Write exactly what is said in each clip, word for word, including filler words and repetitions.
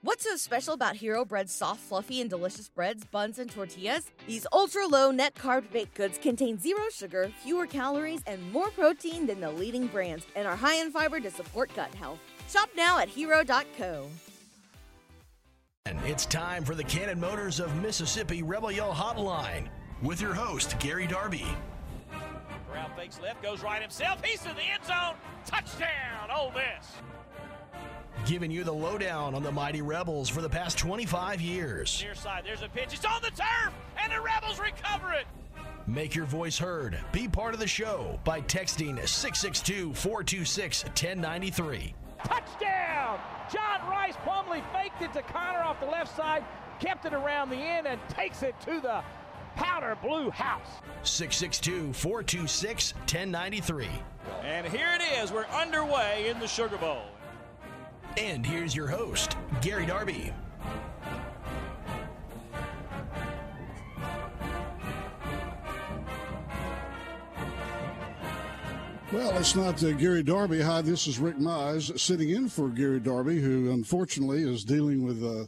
What's so special about Hero Bread's soft, fluffy, and delicious breads, buns, and tortillas? These ultra-low net-carb baked goods contain zero sugar, fewer calories, and more protein than the leading brands, and are high in fiber to support gut health. Shop now at hero dot co. And it's time for the Cannon Motors of Mississippi Rebel Yell Hotline with your host, Gary Darby. Corral fakes left, goes right himself. He's in the end zone. Touchdown, Ole Miss. Giving you the lowdown on the mighty Rebels for the past twenty-five years. Near side, there's a pitch. It's on the turf, and the Rebels recover it. Make your voice heard. Be part of the show by texting six six two, four two six, one zero nine three. Touchdown! John Rice Plumlee faked it to Connor off the left side, kept it around the end, and takes it to the powder blue house. six six two, four two six, one zero nine three. And here it is. We're underway in the Sugar Bowl. And here's your host, Gary Darby. Well, it's not uh, Gary Darby. Hi, this is Rick Mize sitting in for Gary Darby, who unfortunately is dealing with uh,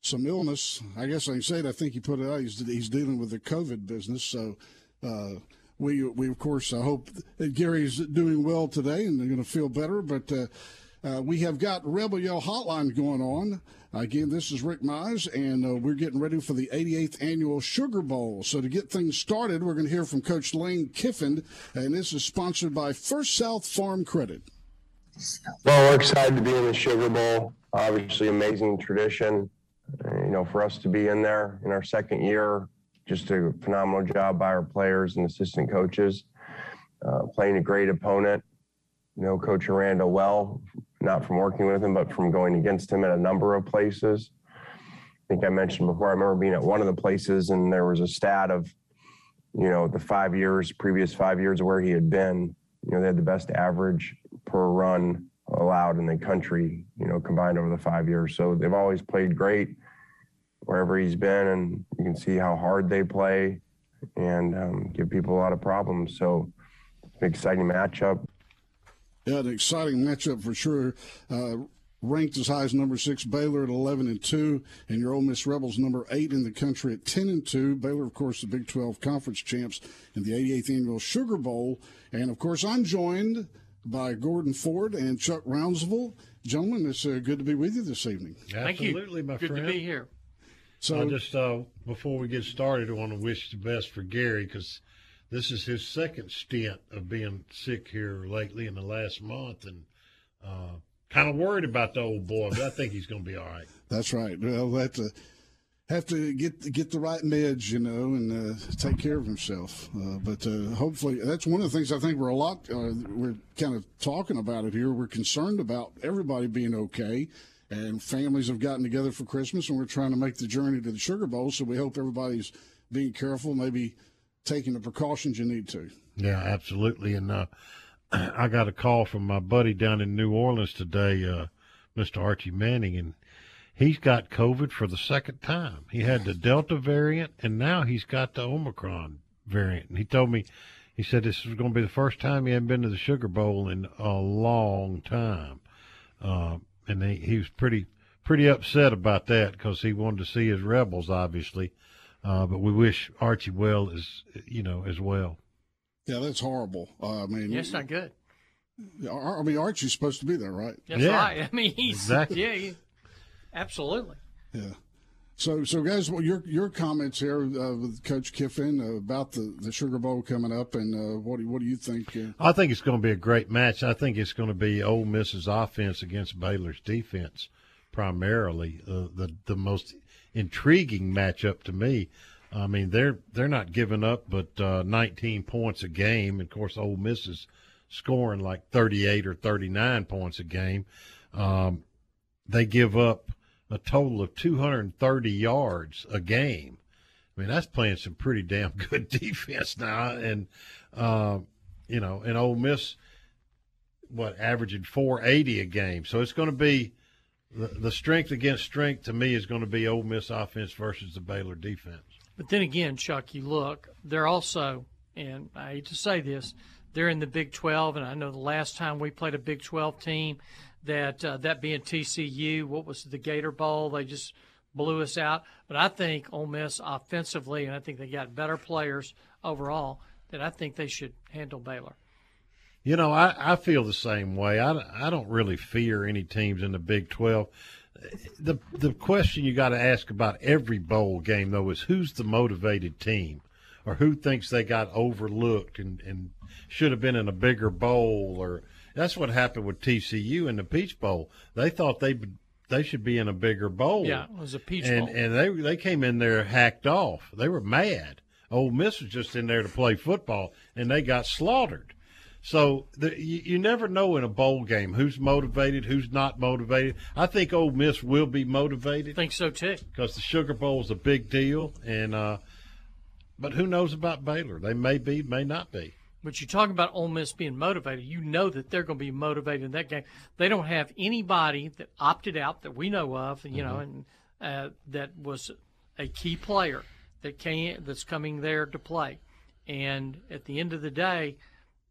some illness. I guess I can say it. I think he put it out. He's, he's dealing with the COVID business. So uh, we, we, of course, I hope that Gary's doing well today and they're going to feel better. But uh, Uh, we have got Rebel Yell Hotline going on. Again, this is Rick Mize, and uh, we're getting ready for the eighty-eighth Annual Sugar Bowl. So to get things started, we're going to hear from Coach Lane Kiffin, and this is sponsored by First South Farm Credit. Well, we're excited to be in the Sugar Bowl. Obviously, amazing tradition. Uh, you know, for us to be in there in our second year, just a phenomenal job by our players and assistant coaches, uh, playing a great opponent. You know, Coach Aranda well. Not from working with him, but from going against him at a number of places. I think I mentioned before, I remember being at one of the places and there was a stat of, you know, the five years, previous five years where he had been, you know, they had the best average per run allowed in the country, you know, combined over the five years. So they've always played great wherever he's been, and you can see how hard they play and um, give people a lot of problems. So it's an exciting matchup. Yeah, an exciting matchup for sure. Uh, ranked as high as number six, Baylor at eleven and two, and your Ole Miss Rebels number eight in the country at ten and two. Baylor, of course, the Big Twelve Conference champs in the eighty-eighth Annual Sugar Bowl. And, of course, I'm joined by Gordon Ford and Chuck Rounsaville. Gentlemen, it's uh, good to be with you this evening. Thank you. Absolutely, my friend. Good to be here. So, I just, uh, before we get started, I want to wish the best for Gary because – this is his second stint of being sick here lately in the last month, and uh, kind of worried about the old boy, but I think he's going to be all right. That's right. Well, we'll have to, have to get get the right meds, you know, and uh, take care of himself. Uh, but uh, hopefully, that's one of the things I think we're a lot, uh, we're kind of talking about it here. We're concerned about everybody being okay, and families have gotten together for Christmas, and we're trying to make the journey to the Sugar Bowl, so we hope everybody's being careful, maybe taking the precautions you need to. Yeah, absolutely. And uh, I got a call from my buddy down in New Orleans today, uh, Mister Archie Manning, and he's got COVID for the second time. He had the Delta variant, and now he's got the Omicron variant. And he told me, he said this is going to be the first time he hadn't been to the Sugar Bowl in a long time. Uh, and he, he was pretty pretty upset about that because he wanted to see his Rebels, obviously. Uh, but we wish Archie well as, you know, as well. Yeah, that's horrible. Uh, I mean, yeah, it's not good. I mean, Archie's supposed to be there, right? That's yeah. right. I mean, he's exactly. yeah, he, absolutely. Yeah. So, so guys, well, your your comments here uh, with Coach Kiffin uh, about the, the Sugar Bowl coming up, and uh, what do what do you think? Uh, I think it's going to be a great match. I think it's going to be Ole Miss's offense against Baylor's defense, primarily uh, the the most intriguing matchup to me. I mean, they're they're not giving up but uh, nineteen points a game. Of course, Ole Miss is scoring like thirty-eight or thirty-nine points a game. Um, they give up a total of two hundred thirty yards a game. I mean, that's playing some pretty damn good defense now. And, uh, you know, and Ole Miss, what, averaging four eighty a game. So it's going to be the, the strength against strength, to me, is going to be Ole Miss offense versus the Baylor defense. But then again, Chuck, you look, they're also, and I hate to say this, they're in the Big twelve, and I know the last time we played a Big twelve team, that uh, that being T C U, what was the Gator Bowl, they just blew us out. But I think Ole Miss offensively, and I think they got better players overall, that I think they should handle Baylor. You know, I, I feel the same way. I, I don't really fear any teams in the Big twelve. The the question you got to ask about every bowl game, though, is who's the motivated team, or who thinks they got overlooked and, and should have been in a bigger bowl. Or that's what happened with T C U in the Peach Bowl. They thought they they should be in a bigger bowl. Yeah, it was a Peach and, Bowl. And they they came in there hacked off. They were mad. Ole Miss was just in there to play football, and they got slaughtered. So the, you, you never know in a bowl game who's motivated, who's not motivated. I think Ole Miss will be motivated. I think so, too. Because the Sugar Bowl is a big deal. and uh, But who knows about Baylor? They may be, may not be. But you talk about Ole Miss being motivated. You know that they're going to be motivated in that game. They don't have anybody that opted out that we know of, you mm-hmm. know, and uh, that was a key player that came, that's coming there to play. And at the end of the day,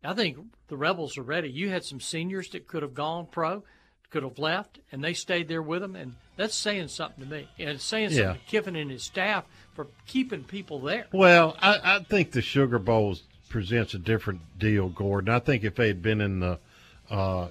I think the Rebels are ready. You had some seniors that could have gone pro, could have left, and they stayed there with them, and that's saying something to me. And it's saying yeah. something to Kiffin and his staff for keeping people there. Well, I, I think the Sugar Bowl presents a different deal, Gordon. I think if they had been in the, uh,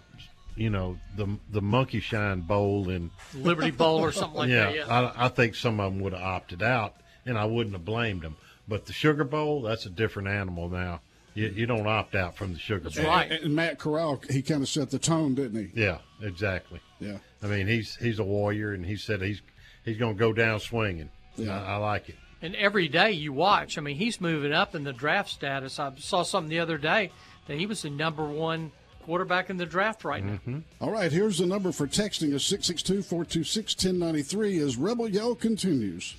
you know, the the Monkey Shine Bowl and Liberty Bowl or something like yeah, that, yeah, I, I think some of them would have opted out, and I wouldn't have blamed them. But the Sugar Bowl, that's a different animal now. You, you don't opt out from the Sugar Bowl. That's right. And, and Matt Corral, he kind of set the tone, didn't he? Yeah, exactly. Yeah. I mean, he's he's a warrior, and he said he's he's going to go down swinging. Yeah. I, I like it. And every day you watch, I mean, he's moving up in the draft status. I saw something the other day that he was the number one quarterback in the draft right now. Mm-hmm. All right, here's the number for texting us, six six two, four two six, one zero nine three, as Rebel Yell continues.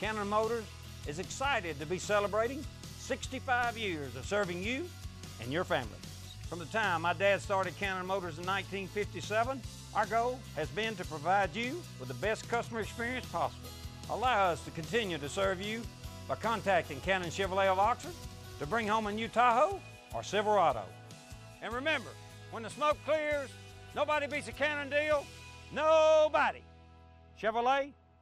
Cannon Motors is excited to be celebrating sixty-five years of serving you and your family. From the time my dad started Cannon Motors in nineteen fifty-seven, our goal has been to provide you with the best customer experience possible. Allow us to continue to serve you by contacting Cannon Chevrolet of Oxford to bring home a new Tahoe or Silverado. And remember, when the smoke clears, nobody beats a Cannon deal. Nobody. Chevrolet,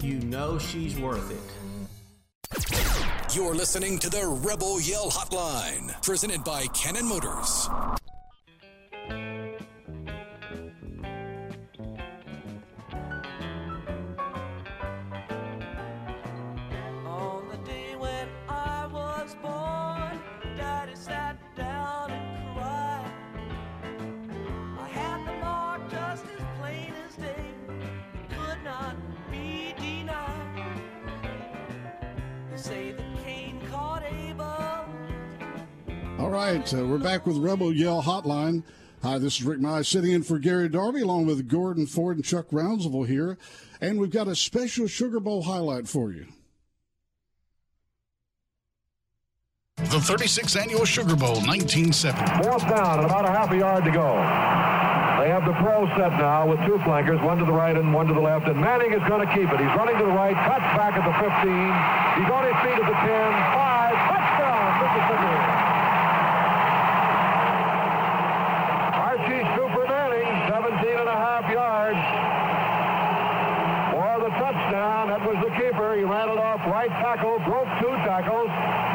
you know she's worth it. You're listening to the Rebel Yell Hotline, presented by Cannon Motors. On the day when I was born. All right, uh, we're back with Rebel Yell Hotline. Hi, this is Rick Mize sitting in for Gary Darby, along with Gordon Ford and Chuck Rounsaville here. And we've got a special Sugar Bowl highlight for you. The thirty-sixth Annual Sugar Bowl, nineteen seventy. Fourth down and about a half a yard to go. They have the pro set now with two flankers, one to the right and one to the left, and Manning is going to keep it. He's running to the right, cuts back at the fifteen. He's on his feet at the ten, five, touchdown, Mississippi. Archie Super Manning, seventeen and a half yards for the touchdown. That was the keeper. He ran it off right tackle, broke two tackles,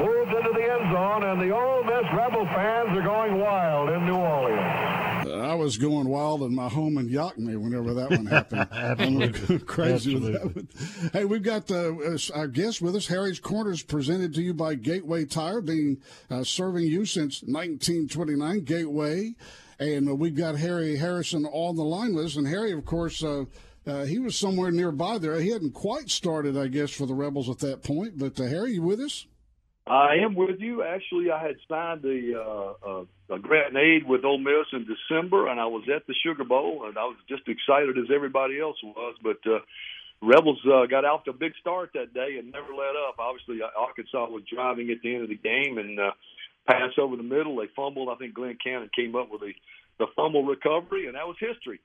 moved into the end zone, and the Ole Miss Rebel fans are going wild in New Orleans. I was going wild in my home in Yockney whenever that one happened. Absolutely. Crazy with that one. Hey, we've got uh, our guest with us, Harry's Corners, presented to you by Gateway Tire, being uh, serving you since nineteen twenty-nine, Gateway. And uh, we've got Harry Harrison on the line with us. And Harry, of course, uh, uh, he was somewhere nearby there. He hadn't quite started, I guess, for the Rebels at that point. But, uh, Harry, you with us? I am with you. Actually, I had signed a, uh, a grant and aid with Ole Miss in December, and I was at the Sugar Bowl, and I was just excited as everybody else was. But uh, Rebels uh, got out to a big start that day and never let up. Obviously, Arkansas was driving at the end of the game and uh, passed over the middle. They fumbled. I think Glenn Cannon came up with the, the fumble recovery, and that was history.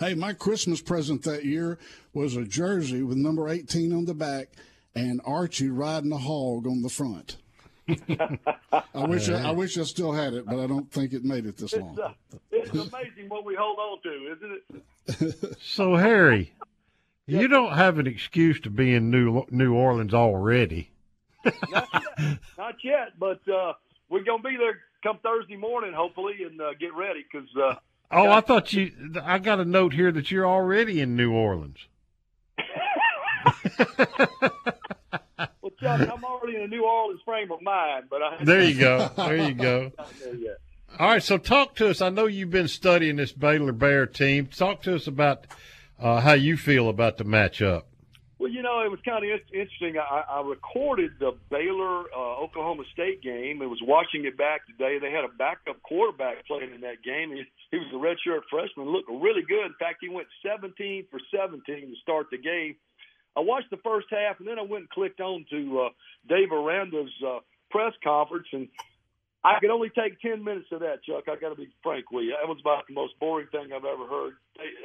Hey, my Christmas present that year was a jersey with number eighteen on the back, and Archie riding a hog on the front. I wish I, I wish I still had it, but I don't think it made it this long. It's, uh, it's amazing what we hold on to, isn't it? So, Harry, yeah. You don't have an excuse to be in New New Orleans already. Not yet, not yet but uh, we're going to be there come Thursday morning, hopefully, and uh, get ready. Cause, uh, oh, got- I thought you – I got a note here that you're already in New Orleans. Well, Chuck, I'm already in a New Orleans frame of mind, but I there you go, there you go. All right, so talk to us. I know you've been studying this Baylor Bear team. Talk to us about uh, how you feel about the matchup. Well, you know, it was kind of in- interesting. I, I recorded the Baylor uh, Oklahoma State game. I was watching it back today. They had a backup quarterback playing in that game. He, he was a redshirt freshman, looked really good. In fact, he went seventeen for seventeen to start the game. I watched the first half, and then I went and clicked on to uh, Dave Aranda's uh, press conference, and I could only take ten minutes of that, Chuck. I got to be frank with you. That was about the most boring thing I've ever heard.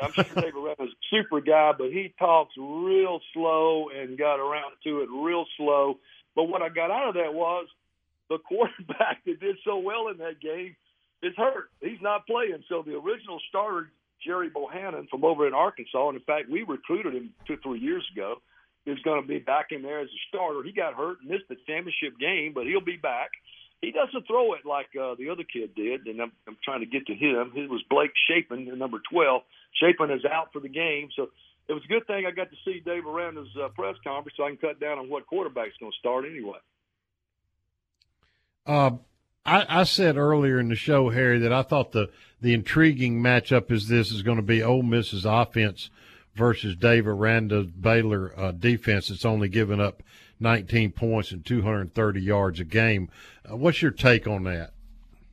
I'm sure Dave Aranda's a super guy, but he talks real slow and got around to it real slow. But what I got out of that was the quarterback that did so well in that game is hurt. He's not playing, so the original starter – Gerry Bohanon from over in Arkansas, and in fact, we recruited him two or three years ago, is going to be back in there as a starter. He got hurt and missed the championship game, but he'll be back. He doesn't throw it like uh, the other kid did, and I'm, I'm trying to get to him. It was Blake Shapen, number twelve. Shapen is out for the game, so it was a good thing I got to see Dave Aranda's uh, press conference so I can cut down on what quarterback's going to start anyway. Uh I, I said earlier in the show, Harry, that I thought the, the intriguing matchup is this is going to be Ole Miss's offense versus Dave Aranda's Baylor uh, defense that's only given up nineteen points and two hundred thirty yards a game. Uh, what's your take on that?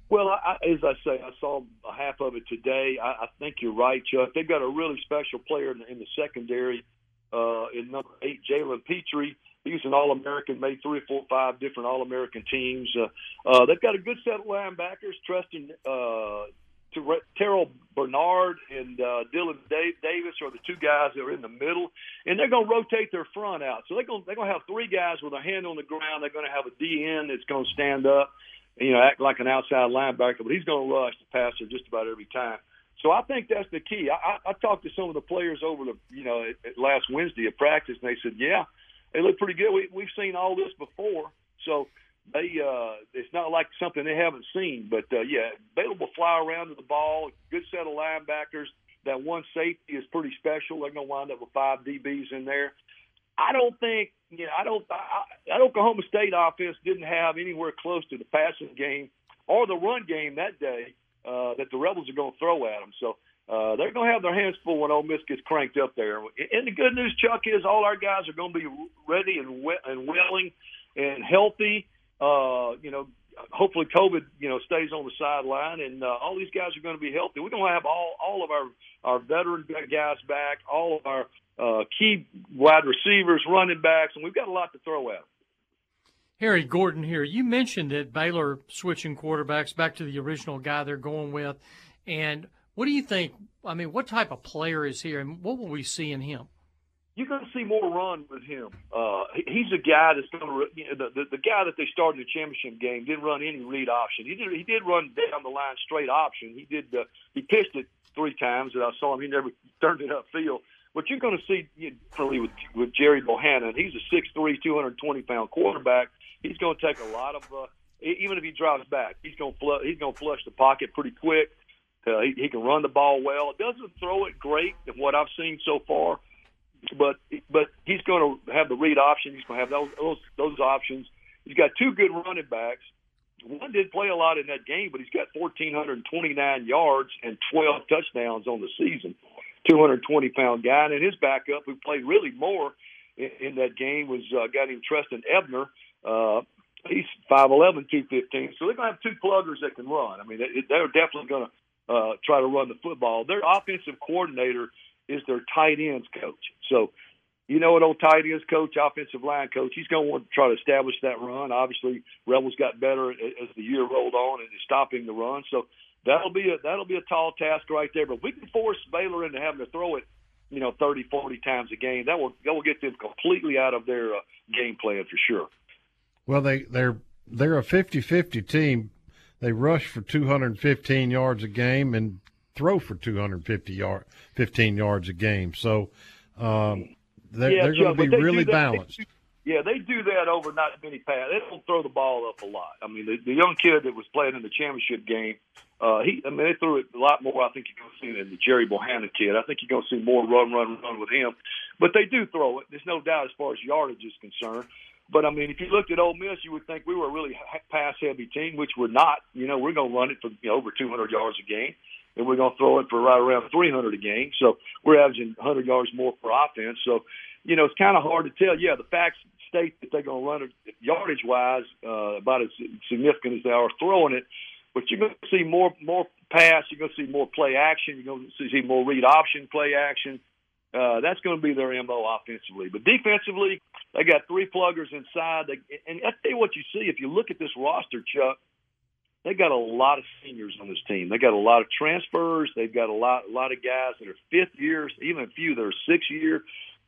Well, I, as I say, I saw a half of it today. I, I think you're right, Chuck. They've got a really special player in the, in the secondary uh, in number eight, Jalen Petrie. He's an All-American, made three or four, five different All-American teams. Uh, uh, they've got a good set of linebackers, Tristan uh, Terrell Bernard and uh, Dylan Davis are the two guys that are in the middle, and they're going to rotate their front out. So they're going they're going to have three guys with a hand on the ground. They're going to have a D N that's going to stand up, and, you know, act like an outside linebacker, but he's going to rush the passer just about every time. So I think that's the key. I, I, I talked to some of the players over the you know at, at last Wednesday at practice, and they said, yeah. They look pretty good. We, we've seen all this before, so they uh, it's not like something they haven't seen. But, uh, yeah, Baylor will fly around to the ball, good set of linebackers. That one safety is pretty special. They're going to wind up with five D Bs in there. I don't think – you know, I don't – that Oklahoma State offense didn't have anywhere close to the passing game or the run game that day uh, that the Rebels are going to throw at them. So, Uh, they're going to have their hands full when Ole Miss gets cranked up there. And the good news, Chuck, is all our guys are going to be ready and, we- and willing and healthy. Uh, you know, hopefully COVID, you know, stays on the sideline, and uh, all these guys are going to be healthy. We're going to have all, all of our, our veteran guys back, all of our uh, key wide receivers, running backs, and we've got a lot to throw at. Harry Gordon here. You mentioned that Baylor switching quarterbacks back to the original guy they're going with, and what do you think? I mean, what type of player is here, and what will we see in him? You're going to see more run with him. Uh, he's a guy that's going to you know, the, the the guy that they started the championship game didn't run any read option. He did he did run down the line straight option. He did uh, he pitched it three times that I saw him. He never turned it upfield. But you're going to see you know, with with Gerry Bohanon. He's a six three, two hundred twenty pound quarterback. He's going to take a lot of uh, even if he drives back, he's going to flush, he's going to flush the pocket pretty quick. Uh, he, he can run the ball well. It doesn't throw it great than what I've seen so far. But but he's going to have the read option. He's going to have those, those those options. He's got two good running backs. One did play a lot in that game, but he's got one thousand four hundred twenty-nine yards and twelve touchdowns on the season. two hundred twenty pound guy, and his backup, who played really more in, in that game, was a guy named Tristan Ebner. Uh, he's five eleven, two fifteen. So they're going to have two pluggers that can run. I mean, they, they're definitely going to uh, try to run the football. Their offensive coordinator is their tight ends coach. So, you know, an old tight ends coach, offensive line coach, he's going to want to try to establish that run. Obviously, Rebels got better as the year rolled on and stopping the run. So that'll be a, that'll be a tall task right there. But we can force Baylor into having to throw it, you know, thirty, forty times a game. That will that will get them completely out of their uh, game plan for sure. Well, they, they're, they're a fifty-fifty team. They rush for two hundred fifteen yards a game and throw for two hundred fifty yard, fifteen yards a game. So um, they're, yeah, they're going to be really that, balanced. They do, yeah, they do that over not many passes. They don't throw the ball up a lot. I mean, the, the young kid that was playing in the championship game, uh, he, I mean, they threw it a lot more, I think, you're going to see than the Gerry Bohanon kid. I think you're going to see more run, run, run with him. But they do throw it. There's no doubt as far as yardage is concerned. But, I mean, if you looked at Ole Miss, you would think we were a really pass-heavy team, which we're not. You know, we're going to run it for you know, over two hundred yards a game. And we're going to throw it for right around three hundred a game. So we're averaging one hundred yards more per offense. So, you know, it's kind of hard to tell. Yeah, the facts state that they're going to run it yardage-wise uh, about as significant as they are throwing it. But you're going to see more more pass. You're going to see more play action. You're going to see more read option play action. Uh, that's going to be their M O offensively. But defensively, they got three pluggers inside. They, and I tell you what you see if you look at this roster, Chuck. They got a lot of seniors on this team. They got a lot of transfers. They've got a lot, a lot of guys that are fifth years, even a few that are sixth year.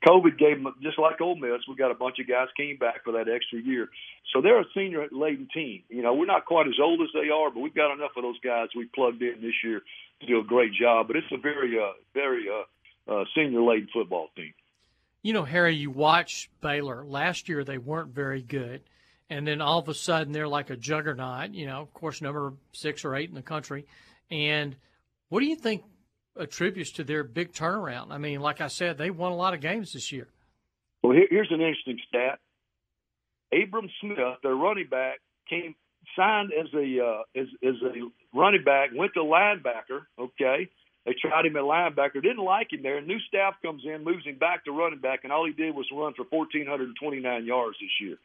COVID gave them, just like Ole Miss, we got a bunch of guys came back for that extra year. So they're a senior-laden team. You know, we're not quite as old as they are, but we've got enough of those guys we plugged in this year to do a great job. But it's a very, uh, very uh, uh, senior-laden football team. You know, Harry, you watch Baylor. Last year they weren't very good. And then all of a sudden they're like a juggernaut, you know, of course, number six or eight in the country. And what do you think attributes to their big turnaround? I mean, like I said, they won a lot of games this year. Well, here, here's an interesting stat. Abram Smith, their running back, came signed as a uh, as, as a running back, went to linebacker, okay? They tried him at linebacker, didn't like him there. New staff comes in, moves him back to running back, and all he did was run for one thousand four hundred twenty-nine yards this year.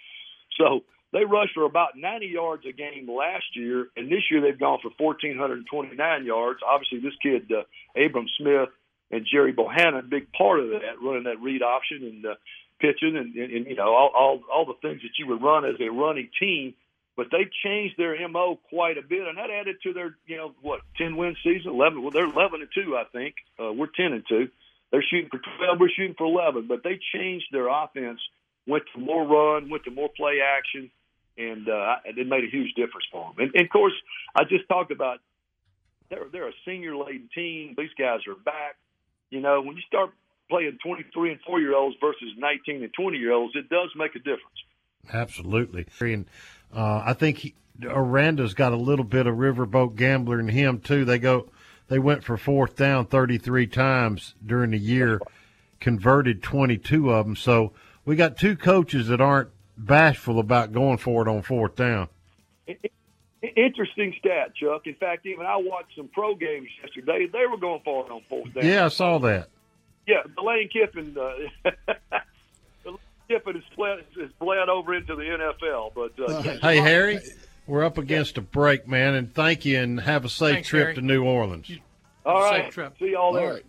So they rushed for about ninety yards a game last year, and this year they've gone for one thousand four hundred twenty-nine yards. Obviously, this kid, uh, Abram Smith and Gerry Bohanon, a big part of that, running that read option and uh, pitching and, and, and, you know, all, all all the things that you would run as a running team. But they changed their M O quite a bit, and that added to their, you know, what, ten-win season? eleven Well, they're eleven and two, I think. Uh, we're ten and two. They're shooting for twelve. We're shooting for eleven. But they changed their offense. Went to more run, went to more play action, and uh, it made a huge difference for them. And, and, of course, I just talked about they're, they're a senior-laden team. These guys are back. You know, when you start playing twenty-three- and four-year-olds versus nineteen- and twenty-year-olds, it does make a difference. Absolutely. And uh, I think he, Aranda's got a little bit of riverboat gambler in him, too. They go, they went for fourth down thirty-three times during the year, converted twenty-two of them. So, we got two coaches that aren't bashful about going for it on fourth down. Interesting stat, Chuck. In fact, even I watched some pro games yesterday. They were going for it on fourth down. Yeah, I saw that. Yeah, the Lane Kiffin, uh, the Lane Kiffin is bled, is bled over into the N F L. But uh, uh, hey, Harry, We're up against a break, man, and thank you, and have a safe Thanks, trip Gary. to New Orleans. All have right. Trip. See you all, all there. Right.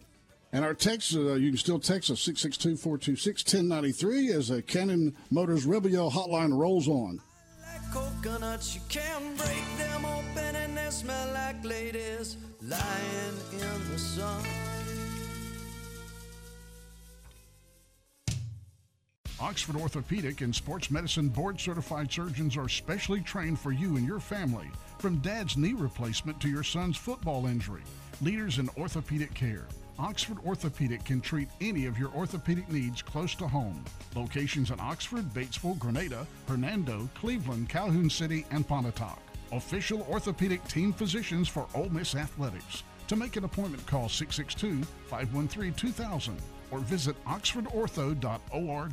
And our text, uh, you can still text us, six six two, four two six, one zero nine three, as a Cannon Motors Rebel Yell hotline rolls on. Like coconuts, you can break them open and they smell like ladies lying in the sun. Oxford Orthopedic and Sports Medicine board-certified surgeons are specially trained for you and your family, from dad's knee replacement to your son's football injury. Leaders in orthopedic care. Oxford Orthopedic can treat any of your orthopedic needs close to home. Locations in Oxford, Batesville, Grenada, Hernando, Cleveland, Calhoun City, and Pontotoc. Official orthopedic team physicians for Ole Miss Athletics. To make an appointment, call six six two, five one three, two thousand. Or visit oxford ortho dot org.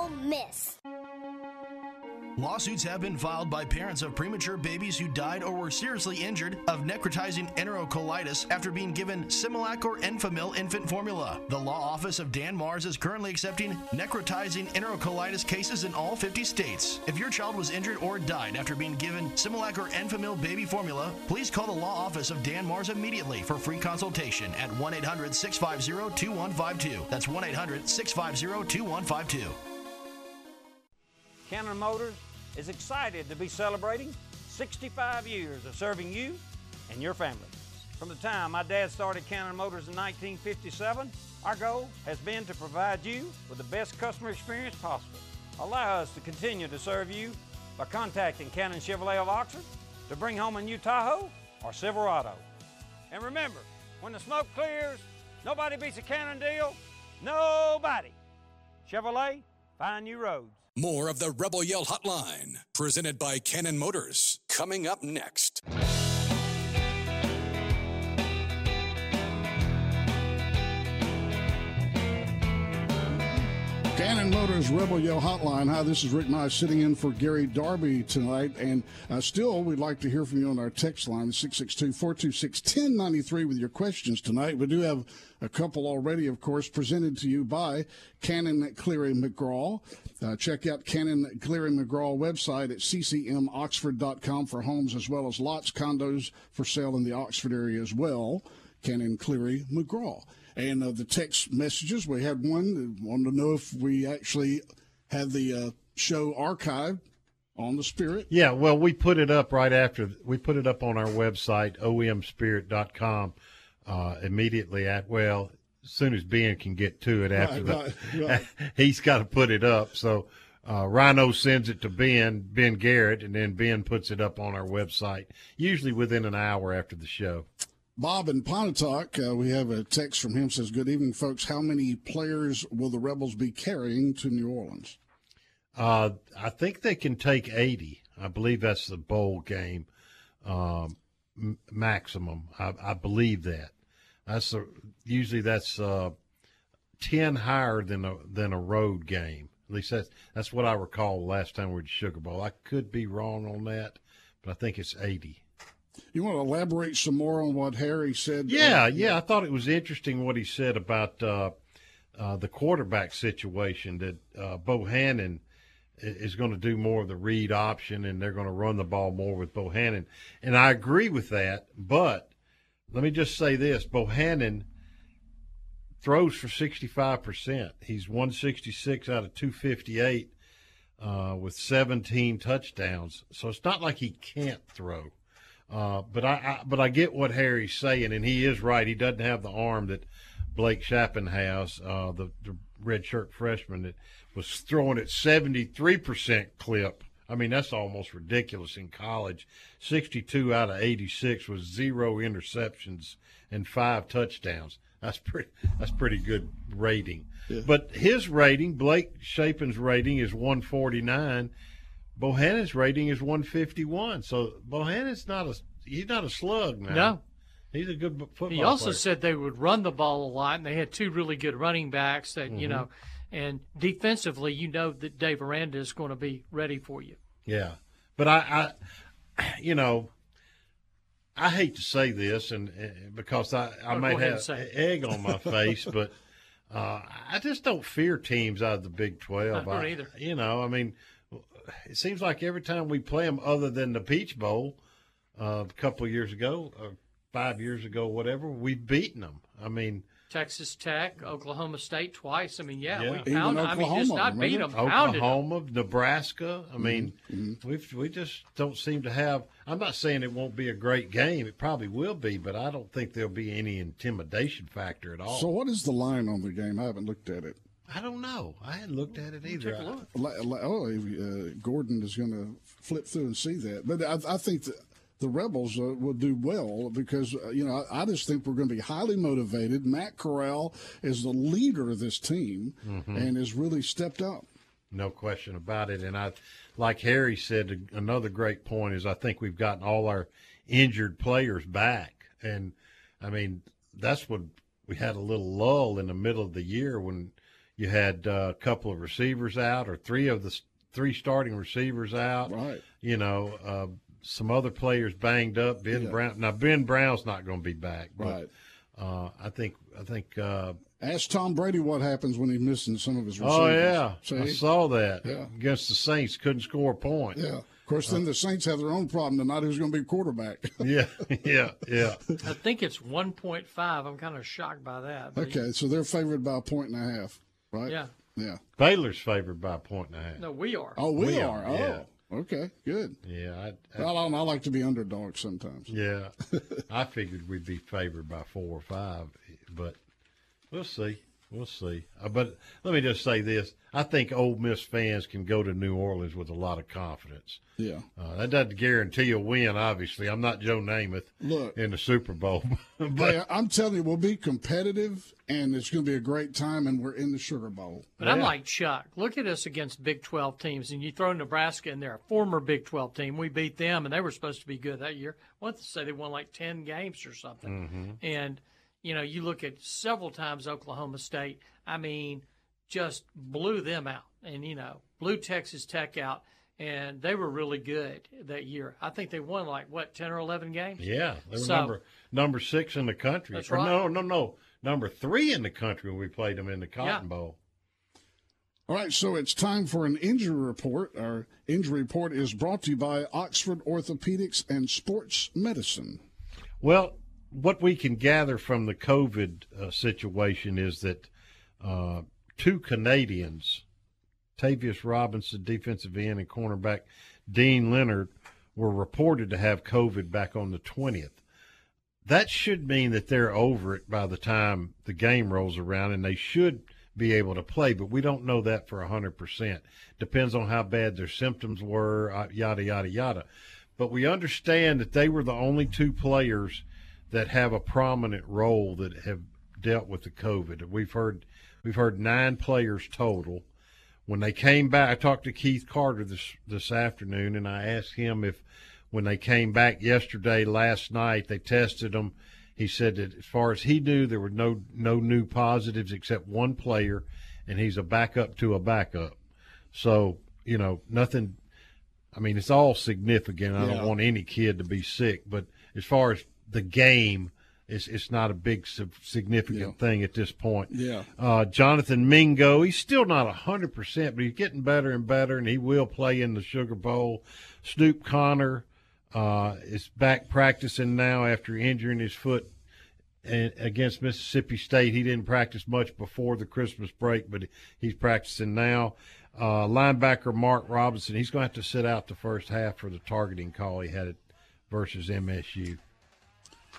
Miss. Lawsuits have been filed by parents of premature babies who died or were seriously injured of necrotizing enterocolitis after being given Similac or Enfamil infant formula. The law office of Dan Mars is currently accepting necrotizing enterocolitis cases in all fifty states. If your child was injured or died after being given Similac or Enfamil baby formula, please call the law office of Dan Mars immediately for free consultation at one eight hundred, six five zero, two one five two. That's one eight hundred, six five zero, two one five two. Cannon Motors is excited to be celebrating sixty-five years of serving you and your family. From the time my dad started Cannon Motors in nineteen fifty-seven, our goal has been to provide you with the best customer experience possible. Allow us to continue to serve you by contacting Cannon Chevrolet of Oxford to bring home a new Tahoe or Silverado. And remember, when the smoke clears, nobody beats a Cannon deal. Nobody. Chevrolet, find new roads. More of the Rebel Yell Hotline, presented by Cannon Motors, coming up next. Cannon Motors Rebel Yell Hotline. Hi, this is Rick Mize sitting in for Gary Darby tonight. And uh, still, we'd like to hear from you on our text line, six six two, four two six, one zero nine three, with your questions tonight. We do have a couple already, of course, presented to you by Cannon Cleary McGraw. Uh, check out Cannon Cleary McGraw website at c c m oxford dot com for homes, as well as lots, condos for sale in the Oxford area as well. Cannon Cleary McGraw. And uh, the text messages, we had one that wanted to know if we actually had the uh, show archived on the Spirit. Yeah, well, we put it up right after. We put it up on our website, o m spirit dot com. Uh, immediately at, well, as soon as Ben can get to it after right, that, right, right. He's got to put it up. So uh, Rhino sends it to Ben, Ben Garrett, and then Ben puts it up on our website, usually within an hour after the show. Bob in Pontotoc, uh, we have a text from him, says, good evening, folks. How many players will the Rebels be carrying to New Orleans? Uh, I think they can take eighty. I believe that's the bowl game. Um, maximum. I, I believe that. That's a, usually that's uh, ten higher than a than a road game. At least that's that's what I recall last time we were at Sugar Bowl. I could be wrong on that, but I think it's eighty. You want to elaborate some more on what Harry said? Yeah, uh, yeah. I thought it was interesting what he said about uh, uh, the quarterback situation, that uh, Bohanon is going to do more of the read option, and they're going to run the ball more with Bohanon. And I agree with that, but let me just say this. Bohanon throws for sixty-five percent. He's one sixty-six out of two fifty-eight uh, with seventeen touchdowns. So it's not like he can't throw. Uh, but I, I but I get what Harry's saying, and he is right. He doesn't have the arm that Blake Shapen has, uh, the, the redshirt freshman that was throwing at seventy-three percent clip. I mean, that's almost ridiculous in college. sixty-two out of eighty-six was zero interceptions and five touchdowns. That's pretty, that's pretty good rating. Yeah. But his rating, Blake Shapen's rating, is one forty-nine. Bohannon's rating is one fifty-one. So Bohannon's not a he's not a slug now. No. He's a good football player. He also player. said they would run the ball a lot, and they had two really good running backs that, mm-hmm. you know, and defensively, you know that Dave Aranda is going to be ready for you. Yeah. But I, I you know, I hate to say this and, and because I, I oh, may have egg on my face, but uh, I just don't fear teams out of the Big twelve. I don't I, either. You know, I mean, it seems like every time we play them other than the Peach Bowl uh, a couple of years ago uh, – Five years ago, whatever, we've beaten them. I mean, Texas Tech, Oklahoma State twice. I mean, yeah, yeah. we pounded. Oklahoma, I mean, just not beat them. Oklahoma, them. Nebraska. I mean, mm-hmm. we we just don't seem to have. I'm not saying it won't be a great game. It probably will be, but I don't think there'll be any intimidation factor at all. So, what is the line on the game? I haven't looked at it. I don't know. I hadn't looked at it either. We'll take a look. Oh, uh, Gordon is going to flip through and see that. But I, I think that. The Rebels uh, will do well because, uh, you know, I, I just think we're going to be highly motivated. Matt Corral is the leader of this team mm-hmm. and has really stepped up. No question about it. And I, like Harry said, another great point is I think we've gotten all our injured players back. And, I mean, that's when we had a little lull in the middle of the year when you had uh, a couple of receivers out or three of the three starting receivers out. Right. You know, uh some other players banged up. Ben yeah. Brown. Now Ben Brown's not going to be back. But, right. Uh, I think. I think. Uh, Ask Tom Brady what happens when he's missing some of his receivers. Oh yeah, See? I saw that yeah. against the Saints. Couldn't score a point. Yeah. Of course, uh, then the Saints have their own problem tonight. Who's going to be quarterback? yeah. Yeah. Yeah. I think it's one point five. I'm kind of shocked by that. Okay, you... so they're favored by a point and a half, right? Yeah. Yeah. Baylor's favored by a point and a half. No, we are. Oh, we, we are. are. Oh. Yeah. Okay, good. Yeah. I, I, I, don't, I like to be underdog sometimes. Yeah. I figured we'd be favored by four or five, but we'll see. We'll see. Uh, but let me just say this. I think Ole Miss fans can go to New Orleans with a lot of confidence. Yeah. Uh, that doesn't guarantee a win, obviously. I'm not Joe Namath Look, in the Super Bowl. but hey, I'm telling you, we'll be competitive, and it's going to be a great time, and we're in the Sugar Bowl. But yeah. I'm like Chuck. Look at us against Big twelve teams, and you throw Nebraska in there, a former Big twelve team. We beat them, and they were supposed to be good that year. I want to say they won like ten games or something. Mm-hmm. And – you know, you look at several times Oklahoma State, I mean, just blew them out and, you know, blew Texas Tech out, and they were really good that year. I think they won, like, what, ten or eleven games? Yeah, they were so, number, number six in the country. That's right. Or no, no, no, number three in the country when we played them in the Cotton yeah. Bowl. All right, so it's time for an injury report. Our injury report is brought to you by Oxford Orthopedics and Sports Medicine. Well, what we can gather from the COVID uh, situation is that uh, two Canadians, Tavius Robinson, defensive end, and cornerback Dean Leonard, were reported to have COVID back on the twentieth. That should mean that they're over it by the time the game rolls around, and they should be able to play, but we don't know that for one hundred percent. Depends on how bad their symptoms were, yada, yada, yada. But we understand that they were the only two players that have a prominent role that have dealt with the COVID. We've heard we've heard nine players total. When they came back, I talked to Keith Carter this, this afternoon, and I asked him if when they came back yesterday, last night, they tested them. He said that as far as he knew, there were no, no new positives except one player, and he's a backup to a backup. So, you know, nothing – I mean, it's all significant. I yeah. don't want any kid to be sick, but as far as – the game is it's not a big significant yeah. thing at this point. Yeah. Uh, Jonathan Mingo, he's still not one hundred percent, but he's getting better and better, and he will play in the Sugar Bowl. Snoop Connor uh, is back practicing now after injuring his foot against Mississippi State. He didn't practice much before the Christmas break, but he's practicing now. Uh, linebacker Mark Robinson, he's going to have to sit out the first half for the targeting call he had versus M S U.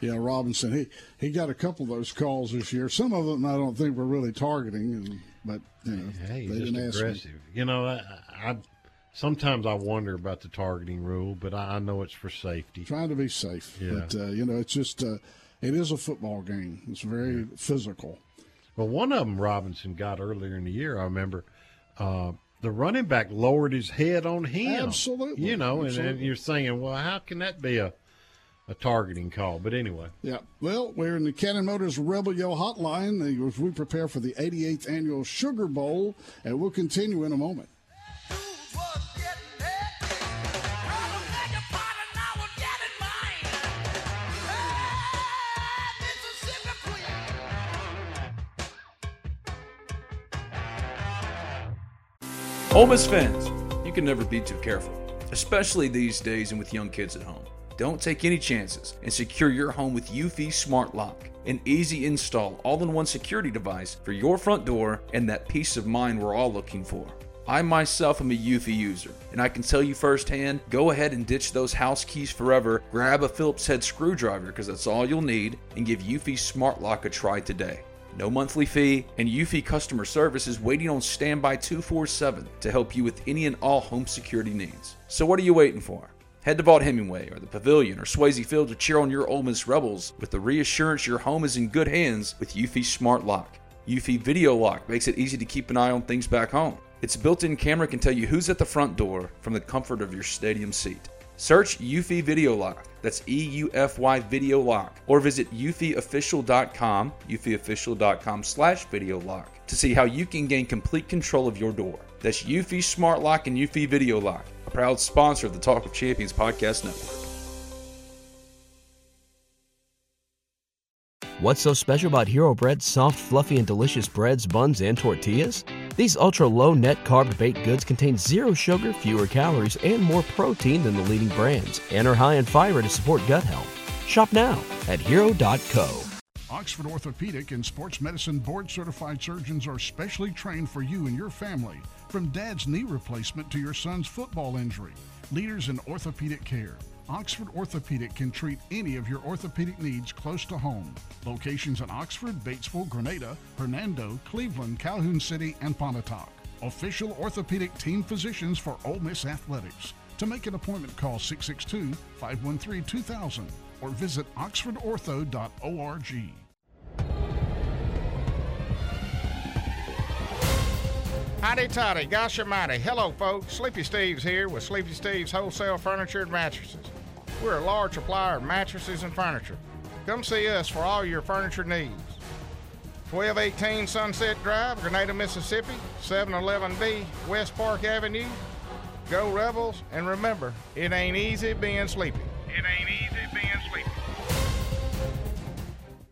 Yeah, Robinson, he, he got a couple of those calls this year. Some of them I don't think were really targeting, and, but you know, hey, they didn't ask aggressive. Me. You know, I, I sometimes I wonder about the targeting rule, but I know it's for safety. Trying to be safe. Yeah. But, uh, you know, it's just uh, it is a football game. It's very yeah. physical. Well, one of them Robinson got earlier in the year, I remember, uh, the running back lowered his head on him. Absolutely. You know, Absolutely. And, and you're saying, well, how can that be a, a targeting call? But anyway. Yeah. Well, we're in the Cannon Motors Rebel Yo Hotline as we prepare for the eighty-eighth Annual Sugar Bowl, and we'll continue in a moment. Ole Miss fans, you can never be too careful, especially these days and with young kids at home. Don't take any chances and secure your home with Eufy Smart Lock, an easy install all-in-one security device for your front door and that peace of mind we're all looking for. I myself am a Eufy user, and I can tell you firsthand, go ahead and ditch those house keys forever, grab a Phillips head screwdriver because that's all you'll need, and give Eufy Smart Lock a try today. No monthly fee, and Eufy customer service is waiting on standby twenty-four seven to help you with any and all home security needs. So what are you waiting for? Head to Vaught Hemingway or the Pavilion or Swayze Field to cheer on your Ole Miss Rebels with the reassurance your home is in good hands with Eufy Smart Lock. Eufy Video Lock makes it easy to keep an eye on things back home. Its built-in camera can tell you who's at the front door from the comfort of your stadium seat. Search Eufy Video Lock, that's E U F Y Video Lock, or visit eufy official dot com, eufy official dot com slash video lock, to see how you can gain complete control of your door. That's Eufy Smart Lock and Eufy Video Lock, a proud sponsor of the Talk of Champions podcast network. What's so special about Hero Bread's soft, fluffy, and delicious breads, buns, and tortillas? These ultra-low net-carb baked goods contain zero sugar, fewer calories, and more protein than the leading brands, and are high in fiber to support gut health. Shop now at hero dot co. Oxford Orthopedic and Sports Medicine board-certified surgeons are specially trained for you and your family, from dad's knee replacement to your son's football injury. Leaders in orthopedic care. Oxford Orthopedic can treat any of your orthopedic needs close to home. Locations in Oxford, Batesville, Grenada, Hernando, Cleveland, Calhoun City, and Pontotoc. Official orthopedic team physicians for Ole Miss Athletics. To make an appointment, call six six two, five one three, two thousand or visit oxford ortho dot org. Howdy toddy, gosh almighty. Hello folks, Sleepy Steve's here with Sleepy Steve's Wholesale Furniture and Mattresses. We're a large supplier of mattresses and furniture. Come see us for all your furniture needs. twelve eighteen Sunset Drive, Grenada, Mississippi, seven eleven B, West Park Avenue. Go Rebels, and remember, it ain't easy being sleepy. It ain't easy being sleepy.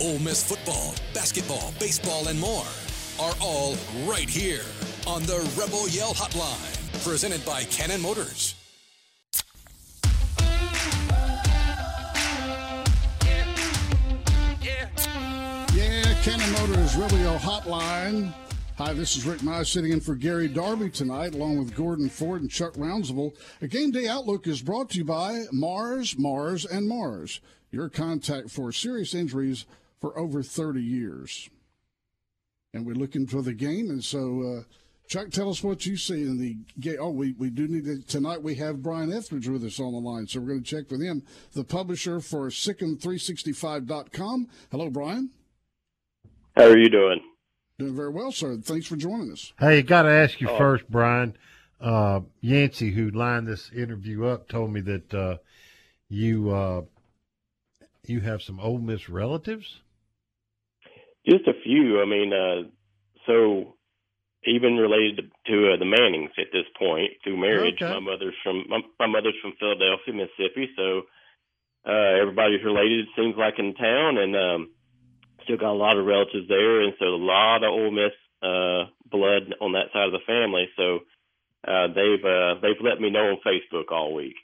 Ole Miss football, basketball, baseball, and more are all right here on the Rebel Yell Hotline, presented by Cannon Motors. Yeah, Cannon Motors, Rebel Yell Hotline. Hi, this is Rick Mize sitting in for Gary Darby tonight, along with Gordon Ford and Chuck Rounsaville. A Game Day Outlook is brought to you by Mars, Mars, and Mars, your contact for serious injuries for over thirty years. And we're looking for the game. And so, uh, Chuck, tell us what you see in the game. Oh, we, we do need to, tonight we have Brian Etheridge with us on the line. So we're going to check with him, the publisher for Sikkim three sixty-five dot com. Hello, Brian. How are you doing? Doing very well, sir. Thanks for joining us. Hey, got to ask you oh. first, Brian. Uh, Yancey, who lined this interview up, told me that uh, you uh, – you have some Ole Miss relatives? Just a few. I mean, uh, so even related to uh, the Mannings at this point through marriage. Okay. My mother's from my, my mother's from Philadelphia, Mississippi, so uh, everybody's related. It seems like in town, and um, still got a lot of relatives there, and so a lot of Ole Miss uh, blood on that side of the family. So uh, they've uh, they've let me know on Facebook all week.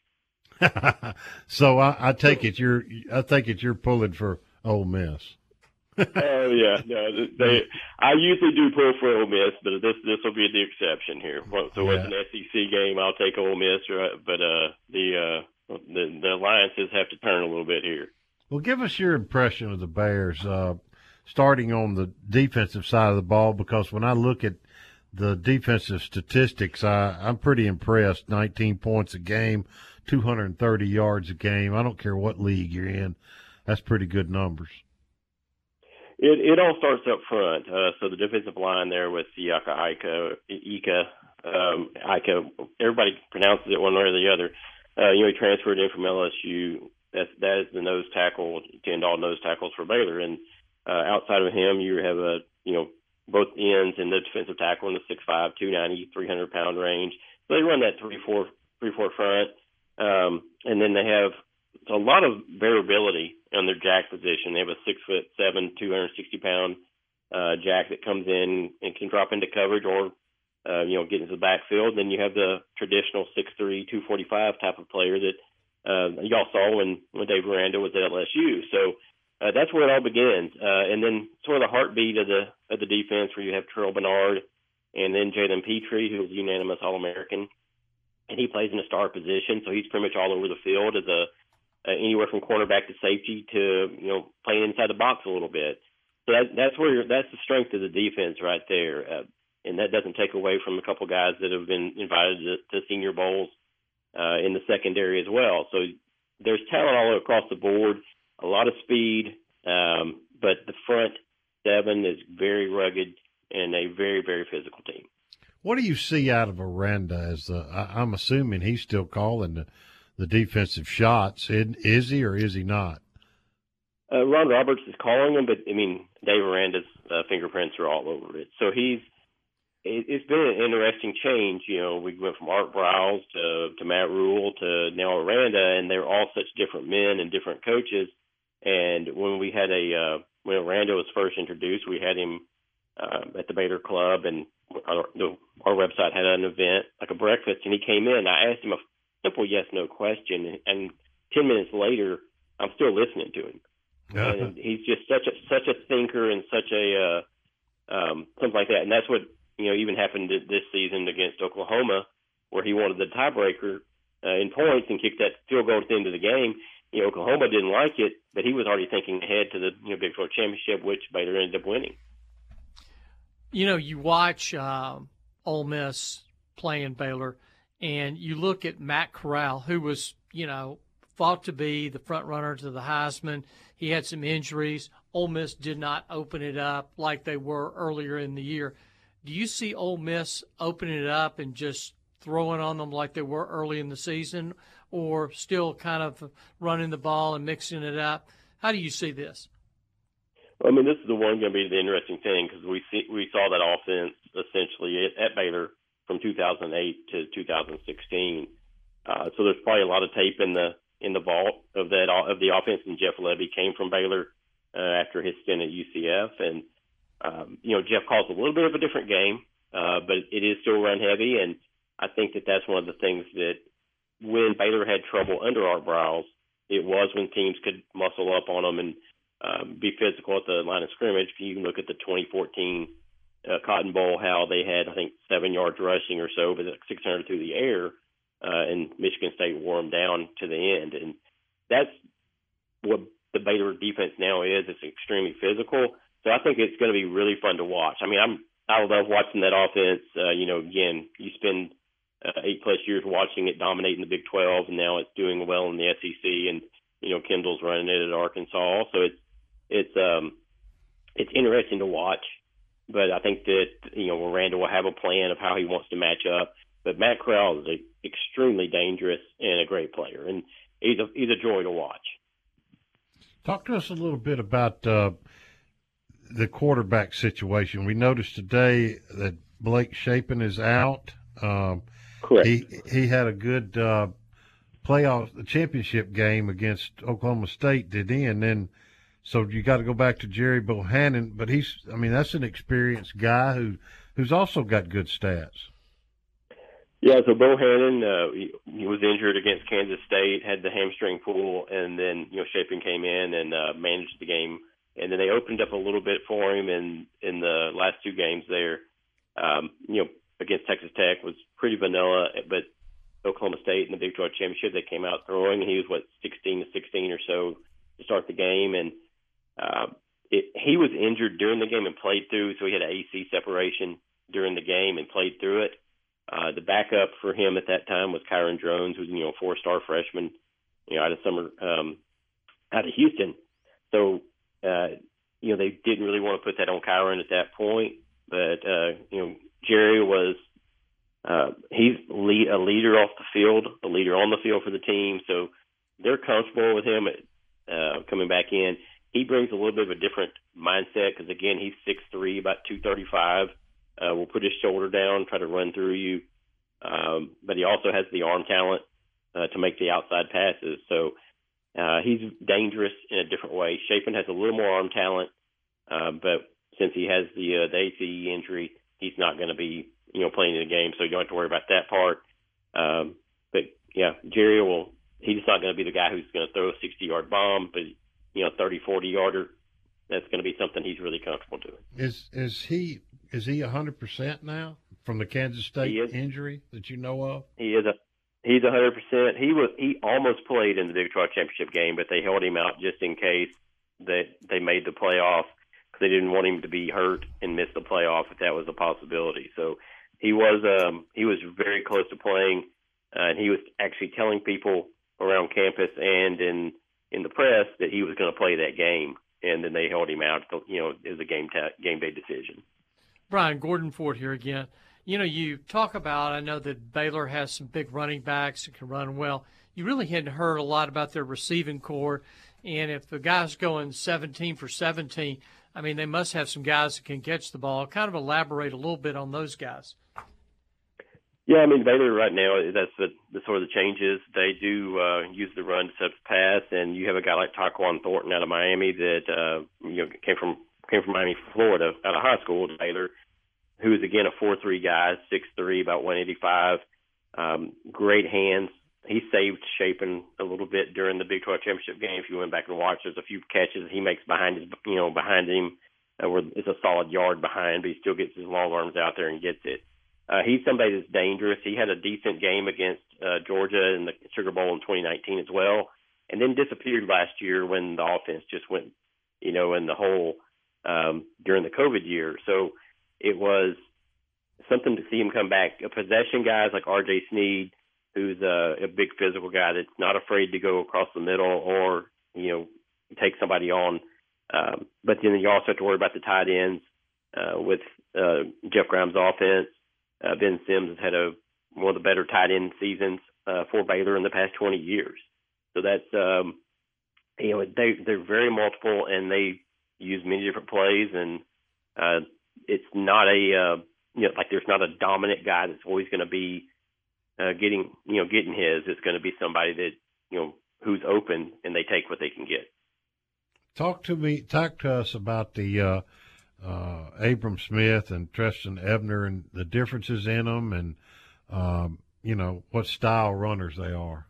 So I, I take it you're I think it you're pulling for Ole Miss. Oh yeah, no, they. I usually do pull for Ole Miss, but this this will be the exception here. So it's yeah. an S E C game. I'll take Ole Miss, right? But uh, the uh, the the alliances have to turn a little bit here. Well, give us your impression of the Bears, uh, starting on the defensive side of the ball, because when I look at the defensive statistics, I, I'm pretty impressed. nineteen points a game, two hundred thirty yards a game. I don't care what league you're in. That's pretty good numbers. It it all starts up front. Uh, so the defensive line there with Siaka Ika, Ika, um, Ika, everybody pronounces it one way or the other. Uh, you know, he transferred in from L S U. That's, that is the nose tackle, to end all nose tackles for Baylor. And uh, outside of him, you have, a, you know, both ends and the defensive tackle in the six five, two ninety, three hundred pound range. So they run that three four three, four front. Um, and then they have a lot of variability on their jack position. They have a six foot seven, two hundred sixty pound uh, jack that comes in and can drop into coverage or uh, you know get into the backfield. Then you have the traditional six three, two forty five type of player that uh, y'all saw when, when Dave Aranda was at L S U. So uh, that's where it all begins. Uh, and then sort of the heartbeat of the of the defense, where you have Terrell Bernard and then Jalen Petrie, who's a unanimous All American, and he plays in a star position, so he's pretty much all over the field as a Uh, anywhere from cornerback to safety to, you know, playing inside the box a little bit. So that, that's where you're, that's the strength of the defense right there. Uh, and that doesn't take away from a couple guys that have been invited to, to Senior Bowls uh, in the secondary as well. So there's talent all across the board, a lot of speed, um, but the front seven is very rugged and a very, very physical team. What do you see out of Aranda? As the, I, I'm assuming he's still calling the the defensive shots. Is he or is he not? Uh, Ron Roberts is calling them, but, I mean, Dave Aranda's uh, fingerprints are all over it. So he's it, – it's been an interesting change. You know, we went from Art Briles to, to Matt Rule to now Aranda, and they're all such different men and different coaches. And when we had a uh, – when Aranda was first introduced, we had him uh, at the Bader Club, and our, our website had an event, like a breakfast, and he came in. I asked him a simple yes, no question, and ten minutes later, I'm still listening to him. Uh-huh. And he's just such a such a thinker and such a uh, um, something like that. And that's what you know even happened this season against Oklahoma, where he wanted the tiebreaker uh, in points and kicked that field goal at the end of the game. You know, Oklahoma didn't like it, but he was already thinking ahead to the you know Big Twelve championship, which Baylor ended up winning. You know, you watch uh, Ole Miss playing Baylor. And you look at Matt Corral, who was, you know, thought to be the front runner to the Heisman. He had some injuries. Ole Miss did not open it up like they were earlier in the year. Do you see Ole Miss opening it up and just throwing on them like they were early in the season, or still kind of running the ball and mixing it up? How do you see this? Well, I mean, this is the one going to be the interesting thing, because we see, we saw that offense essentially at, at Baylor from two thousand eight to two thousand sixteen, uh, so there's probably a lot of tape in the in the vault of that of the offense. And Jeff Levy came from Baylor uh, after his stint at U C F, and um, you know Jeff calls a little bit of a different game, uh, but it is still run heavy. And I think that that's one of the things that when Baylor had trouble under Art Briles, it was when teams could muscle up on them and um, be physical at the line of scrimmage. You can look at the twenty fourteen. Uh, Cotton Bowl, how they had, I think, seven yards rushing or so, but six hundred through the air, uh, and Michigan State wore them down to the end. And that's what the Baylor defense now is. It's extremely physical. So I think it's going to be really fun to watch. I mean, I'm, I love watching that offense. Uh, you know, again, you spend uh, eight-plus years watching it dominating the Big twelve, and now it's doing well in the S E C, and, you know, Kendall's running it at Arkansas. So it's, it's, um, it's interesting to watch. But I think that, you know, Miranda will have a plan of how he wants to match up. But Matt Corral is a, extremely dangerous and a great player, and he's a, he's a joy to watch. Talk to us a little bit about uh, the quarterback situation. We noticed today that Blake Shapen is out. Um, Correct. He he had a good uh, playoff championship game against Oklahoma State, did he? And then so you got to go back to Gerry Bohanon, but he's I mean that's an experienced guy who who's also got good stats. Yeah, so Bohanon, uh, he, he was injured against Kansas State, had the hamstring pull, and then you know Shapen came in and uh, managed the game. And then they opened up a little bit for him in, in the last two games there. Um, you know, against Texas Tech was pretty vanilla, but Oklahoma State in the Big Twelve championship, they came out throwing. He was what sixteen to sixteen or so to start the game, and uh, it, he was injured during the game and played through. So he had an A C separation during the game and played through it. Uh, the backup for him at that time was Kyron Drones, who's you know a four-star freshman, you know out of summer um, out of Houston. So. Uh, you know, they didn't really want to put that on Kyron at that point, but, uh, you know, Gerry was, uh, he's lead, a leader off the field, a leader on the field for the team. So they're comfortable with him uh, coming back in. He brings a little bit of a different mindset because, again, he's six three, about two thirty-five. Uh, will put his shoulder down, try to run through you. Um, but he also has the arm talent uh, to make the outside passes. So, Uh, he's dangerous in a different way. Shapen has a little more arm talent, uh, but since he has the, uh, the A C E injury, he's not going to be, you know, playing in the game, so you don't have to worry about that part. Um, but, yeah, Gerry will – he's not going to be the guy who's going to throw a sixty-yard bomb, but, you know, thirty, forty-yarder, that's going to be something he's really comfortable doing. Is is he is he one hundred percent now from the Kansas State injury that you know of? He is a – He's one hundred percent. He was he almost played in the Big Twelve championship game, but they held him out just in case that they made the playoff because they didn't want him to be hurt and miss the playoff if that was a possibility. So he was um, he was very close to playing, uh, and he was actually telling people around campus and in in the press that he was going to play that game, and then they held him out. You know, it was a game ta- game day decision. Brian, Gordon Ford here again. You know, you talk about, I know that Baylor has some big running backs that can run well. You really hadn't heard a lot about their receiving core. And if the guy's going seventeen for seventeen, I mean, they must have some guys that can catch the ball. Kind of elaborate a little bit on those guys. Yeah, I mean, Baylor right now, that's the, the sort of the changes. They do uh, use the run to set the pass. And you have a guy like Tyquan Thornton out of Miami that uh, you know came from, came from Miami, Florida, out of high school to Baylor, who is, again, a four three guy, six three, about one eighty-five, um, great hands. He saved Shapen a little bit during the Big twelve championship game. If you went back and watched, there's a few catches he makes behind his, you know, behind him. Uh, where it's a solid yard behind, but he still gets his long arms out there and gets it. Uh, he's somebody that's dangerous. He had a decent game against uh, Georgia in the Sugar Bowl in twenty nineteen as well, and then disappeared last year when the offense just went, you know, in the hole um, during the COVID year. So, it was something to see him come back. A possession guys like R J Sneed, who's a, a big physical guy that's not afraid to go across the middle or, you know, take somebody on. Um, but then you also have to worry about the tight ends uh, with uh, Jeff Grimes' offense. Uh, Ben Sims has had a, one of the better tight end seasons uh, for Baylor in the past twenty years. So that's, um, you know, they, they're very multiple and they use many different plays and uh it's not a, uh, you know, like there's not a dominant guy that's always going to be uh, getting, you know, getting his. It's going to be somebody that, you know, who's open and they take what they can get. Talk to me, talk to us about the uh, uh, Abram Smith and Tristan Ebner and the differences in them and, um, you know, what style runners they are.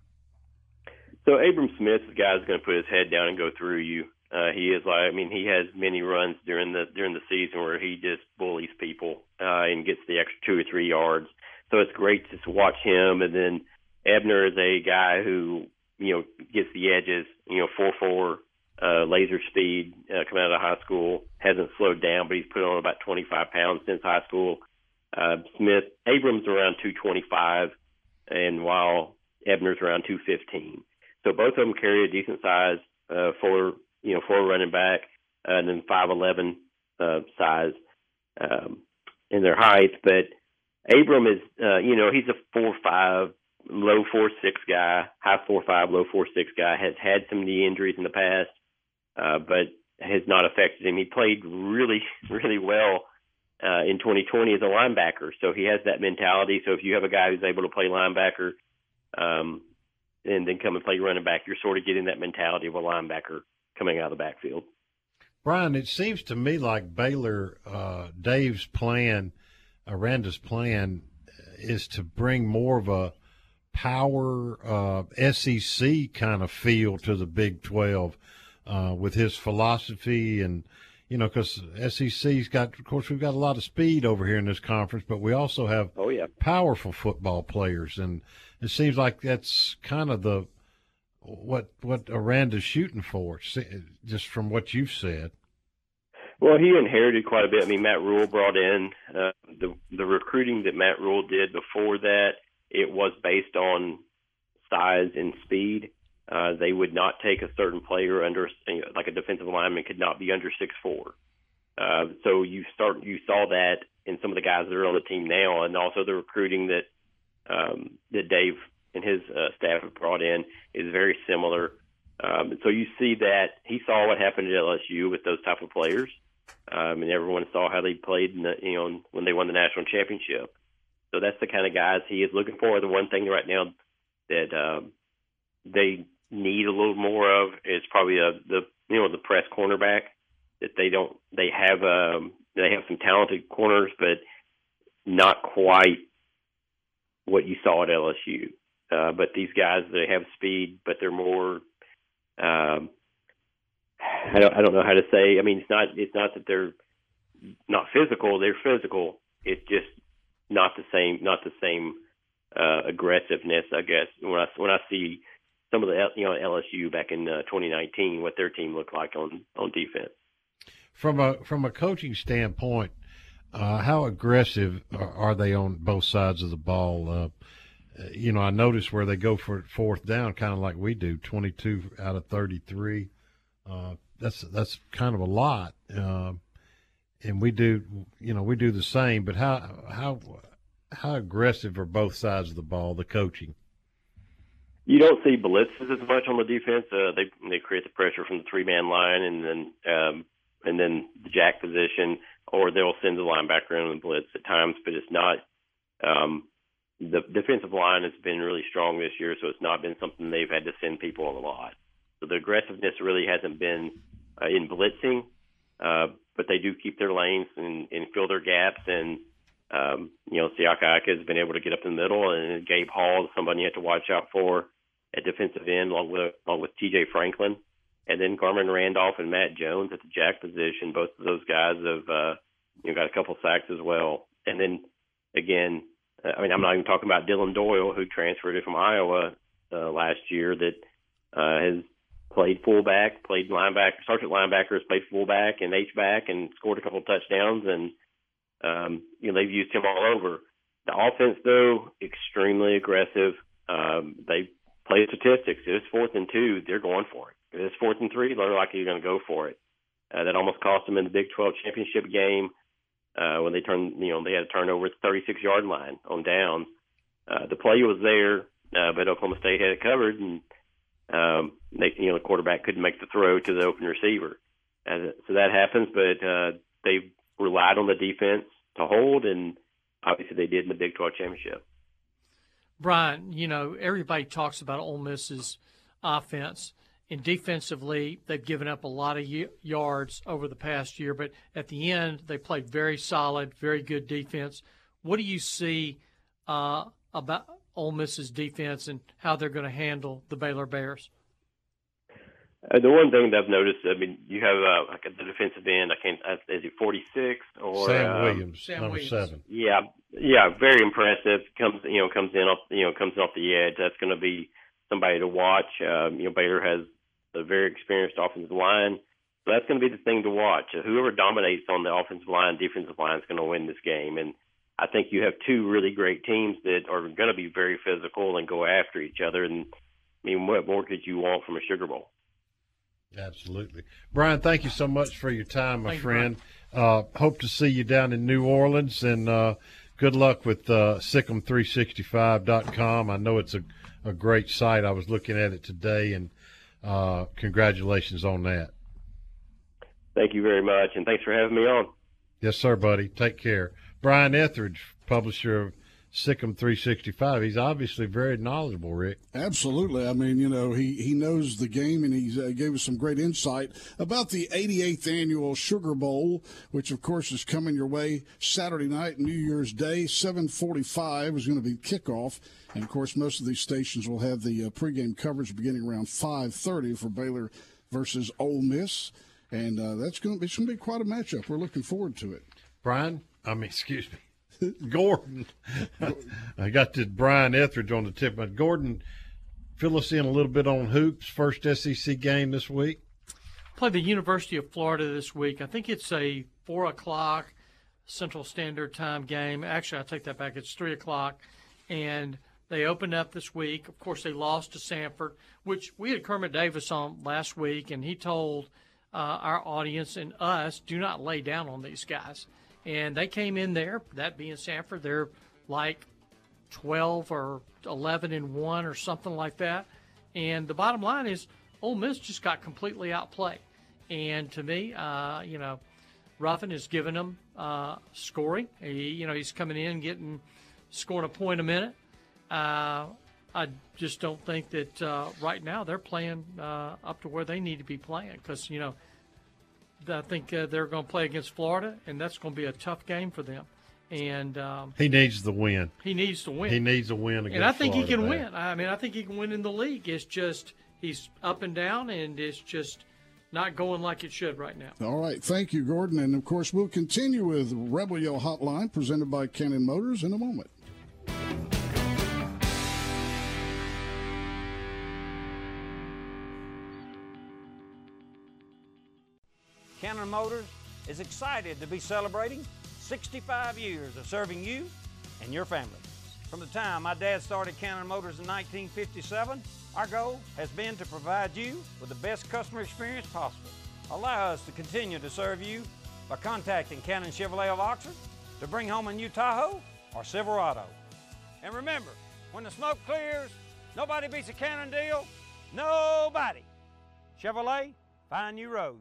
So Abram Smith, the guy's going to put his head down and go through you. Uh, he is like, I mean, he has many runs during the during the season where he just bullies people uh, and gets the extra two or three yards. So it's great to watch him. And then Ebner is a guy who, you know, gets the edges, you know, four four, uh, laser speed, uh, coming out of high school, hasn't slowed down, but he's put on about twenty-five pounds since high school. Uh, Smith, Abram's around two twenty-five, and while Ebner's around two fifteen. So both of them carry a decent size uh, for you know, for a running back, uh, and then five eleven uh, size um, in their height. But Abram is, uh, you know, he's a four five, low four six guy, high four five, low four six guy, has had some knee injuries in the past, uh, but has not affected him. He played really, really well uh, in twenty twenty as a linebacker. So he has that mentality. So if you have a guy who's able to play linebacker um, and then come and play running back, you're sort of getting that mentality of a linebacker coming out of the backfield. Brian, it seems to me like Baylor, uh, Dave's plan, Aranda's plan, is to bring more of a power uh, S E C kind of feel to the Big twelve uh, with his philosophy. And, you know, because S E C's got, of course, we've got a lot of speed over here in this conference, but we also have oh, yeah. powerful football players. And it seems like that's kind of the what what Aranda's shooting for, just from what you've said. Well, he inherited quite a bit. I mean, Matt Rule brought in uh, the the recruiting that Matt Rule did before that. It was based on size and speed. Uh, they would not take a certain player under, you know, like a defensive lineman could not be under six foot four. Uh, so you start you saw that in some of the guys that are on the team now, and also the recruiting that um, that Dave and his uh, staff have brought in is very similar. Um, so you see that he saw what happened at L S U with those type of players. Um, and everyone saw how they played in the, you know, when they won the national championship. So that's the kind of guys he is looking for. The one thing right now that um, they need a little more of is probably a, the you know the press cornerback. That they don't they have um, they have some talented corners, but not quite what you saw at L S U. Uh, but these guys, they have speed, but they're more. Um, I don't I don't know how to say. I mean, it's not it's not that they're not physical. They're physical. It's just not the same not the same uh, aggressiveness. I guess when I when I see some of the you know L S U back in uh, twenty nineteen, what their team looked like on, on defense. From a from a coaching standpoint, uh, how aggressive are they on both sides of the ball? Uh, You know, I noticed where they go for fourth down, kind of like we do, twenty-two out of thirty-three. Uh, that's that's kind of a lot, uh, and we do, you know, we do the same. But how how how aggressive are both sides of the ball? The coaching. You don't see blitzes as much on the defense. Uh, they they create the pressure from the three-man line, and then um, and then the jack position, or they'll send the linebacker in on the blitz at times. But it's not. Um, The defensive line has been really strong this year, so it's not been something they've had to send people on a lot. So the aggressiveness really hasn't been uh, in blitzing, uh, but they do keep their lanes and, and fill their gaps. And, um, you know, Siaka has been able to get up the middle, and Gabe Hall is somebody you have to watch out for at defensive end, along with, along with T J Franklin. And then Garmin Randolph and Matt Jones at the jack position. Both of those guys have uh, you know, got a couple sacks as well. And then, again, I mean, I'm not even talking about Dylan Doyle, who transferred from Iowa uh, last year, that uh, has played fullback, played linebacker, sergeant linebacker, has played fullback and H-back and scored a couple of touchdowns. And, um, you know, they've used him all over. The offense, though, extremely aggressive. Um, they play statistics. If it's fourth and two, they're going for it. If it's fourth and three, they're likely going to go for it. Uh, that almost cost them in the Big twelve championship game. Uh, when they turned, you know, they had a turnover at the thirty-six yard line on downs. Uh, the play was there, uh, but Oklahoma State had it covered, and um, they, you know, the quarterback couldn't make the throw to the open receiver. And so that happens, but uh, they relied on the defense to hold, and obviously they did in the Big twelve championship. Brian, you know, everybody talks about Ole Miss's offense. And defensively, they've given up a lot of y- yards over the past year, but at the end, they played very solid, very good defense. What do you see uh, about Ole Miss's defense and how they're going to handle the Baylor Bears? Uh, the one thing that I've noticed, I mean, you have uh, like at the defensive end, I can't, is it forty-six or Sam um, Williams, Sam number Williams. seven? Yeah, yeah, very impressive. Comes, you know, comes in off, you know, comes off the edge. That's going to be somebody to watch. Um, you know, Baylor has a very experienced offensive line. So that's going to be the thing to watch. Whoever dominates on the offensive line, defensive line is going to win this game. And I think you have two really great teams that are going to be very physical and go after each other. And, I mean, what more could you want from a Sugar Bowl? Absolutely. Brian, thank you so much for your time, my thank friend. You, uh, hope to see you down in New Orleans. And uh, good luck with uh, Sikkim three sixty-five dot com. I know it's a, a great site. I was looking at it today, and Uh, congratulations on that. Thank you very much, and thanks for having me on. Yes, sir, buddy. Take care. Brian Etheridge, publisher of Sikkim three sixty-five. He's obviously very knowledgeable, Rick. Absolutely. I mean, you know, he, he knows the game, and he uh, gave us some great insight about the eighty-eighth Annual Sugar Bowl, which, of course, is coming your way Saturday night, New Year's Day. seven forty-five is going to be kickoff. And, of course, most of these stations will have the uh, pregame coverage beginning around five thirty for Baylor versus Ole Miss. And uh, that's going to be, it's going to be quite a matchup. We're looking forward to it. Brian, I mean, excuse me. Gordon, I got this Brian Etheridge on the tip, but Gordon, fill us in a little bit on hoops. First S E C game this week. Play the University of Florida this week. I think it's a four o'clock Central Standard Time game. Actually, I take that back. It's three o'clock, and they opened up this week. Of course, they lost to Samford, which we had Kermit Davis on last week, and he told uh, our audience and us, do not lay down on these guys. And they came in there, that being Samford, they're like twelve or eleven and one or something like that. And the bottom line is Ole Miss just got completely outplayed. And to me, uh, you know, Ruffin has given them uh, scoring. He, you know, he's coming in, getting, scoring a point a minute. Uh, I just don't think that uh, right now they're playing uh, up to where they need to be playing because, you know, I think uh, they're going to play against Florida, and that's going to be a tough game for them. And um, he needs the win. He needs to win. He needs a win against Florida. And I think Florida, he can man. win. I mean, I think he can win in the league. It's just he's up and down, and it's just not going like it should right now. All right. Thank you, Gordon. And, of course, we'll continue with Rebel Yo Hotline presented by Cannon Motors in a moment. Cannon Motors is excited to be celebrating sixty-five years of serving you and your family. From the time my dad started Cannon Motors in nineteen fifty-seven, our goal has been to provide you with the best customer experience possible. Allow us to continue to serve you by contacting Cannon Chevrolet of Oxford to bring home a new Tahoe or Silverado. And remember, when the smoke clears, nobody beats a Cannon deal. Nobody. Chevrolet, find new roads.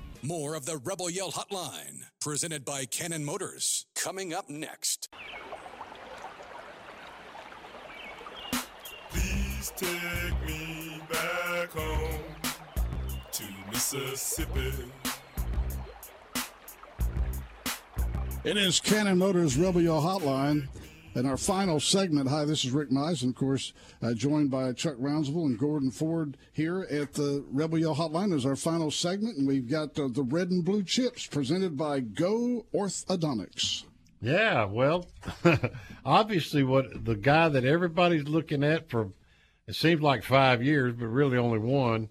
More of the Rebel Yell Hotline, presented by Cannon Motors, coming up next. Please take me back home to Mississippi. It is Cannon Motors Rebel Yell Hotline. In our final segment, hi, this is Rick Mize, and of course, uh, joined by Chuck Rounsaville and Gordon Ford here at the Rebel Yell Hotline is our final segment, and we've got uh, the red and blue chips presented by Go Orthodontics. Yeah, well, obviously, what the guy that everybody's looking at for it seems like five years, but really only one,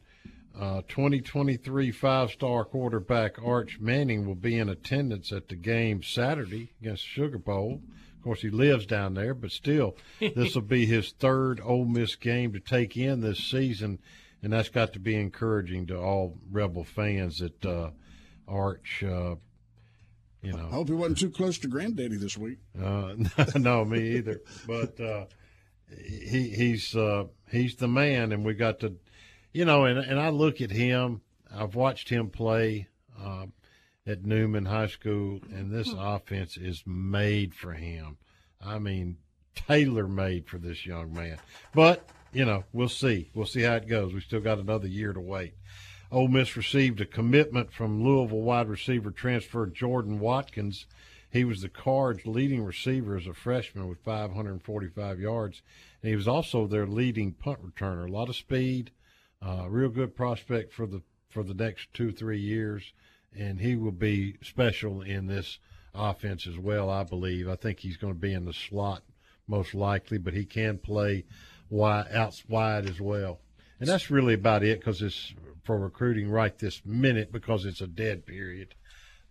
uh, twenty twenty-three five-star quarterback Archie Manning will be in attendance at the game Saturday against Sugar Bowl. Of course, he lives down there, but still, this will be his third Ole Miss game to take in this season, and that's got to be encouraging to all Rebel fans that uh, Arch uh, you know. I hope he wasn't too close to granddaddy this week. Uh, no, me either. But uh, he he's uh, he's the man, and we got to, you know. And and I look at him. I've watched him play uh, at Newman High School, and this offense is made for him. I mean, tailor-made for this young man. But, you know, we'll see. We'll see how it goes. We still got another year to wait. Ole Miss received a commitment from Louisville wide receiver transfer Jordan Watkins. He was the Cards' leading receiver as a freshman with five forty-five yards, and he was also their leading punt returner. A lot of speed, uh, real good prospect for the for the next two, three years, and he will be special in this offense as well, I believe. I think he's going to be in the slot most likely, but he can play wide, out wide as well. And that's really about it because it's for recruiting right this minute because it's a dead period.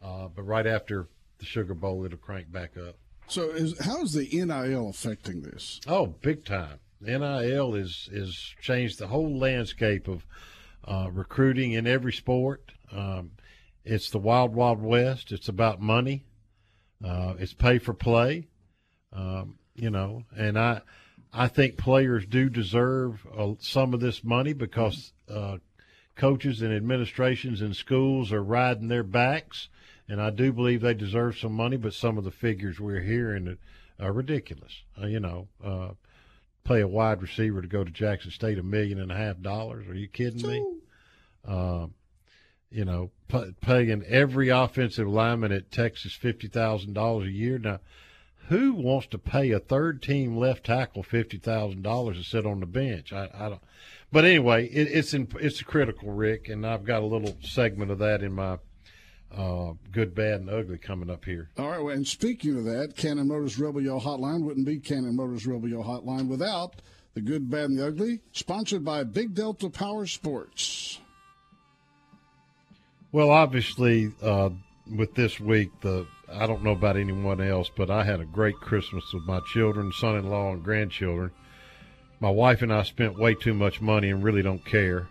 Uh, but right after the Sugar Bowl, it'll crank back up. So is, how is the N I L affecting this? Oh, big time. N I L is, is changed the whole landscape of uh, recruiting in every sport. Um, it's the wild, wild west. It's about money. Uh, it's pay for play. Um, You know, and I I think players do deserve uh, some of this money because uh, coaches and administrations and schools are riding their backs, and I do believe they deserve some money, but some of the figures we're hearing are ridiculous. Uh, you know, uh, pay a wide receiver to go to Jackson State a million and a half dollars. Are you kidding me? Uh, you know, pay, paying every offensive lineman at Texas fifty thousand dollars a year. Now, who wants to pay a third-team left tackle fifty thousand dollars to sit on the bench? I, I don't. But anyway, it, it's in, it's critical, Rick, and I've got a little segment of that in my uh, good, bad, and ugly coming up here. All right. Well, and speaking of that, Cannon Motors Rebel Yo Hotline wouldn't be Cannon Motors Rebel Yo Hotline without the good, bad, and the ugly. Sponsored by Big Delta Power Sports. Well, obviously, uh, with this week the. I don't know about anyone else, but I had a great Christmas with my children, son-in-law, and grandchildren. My wife and I spent way too much money and really don't care.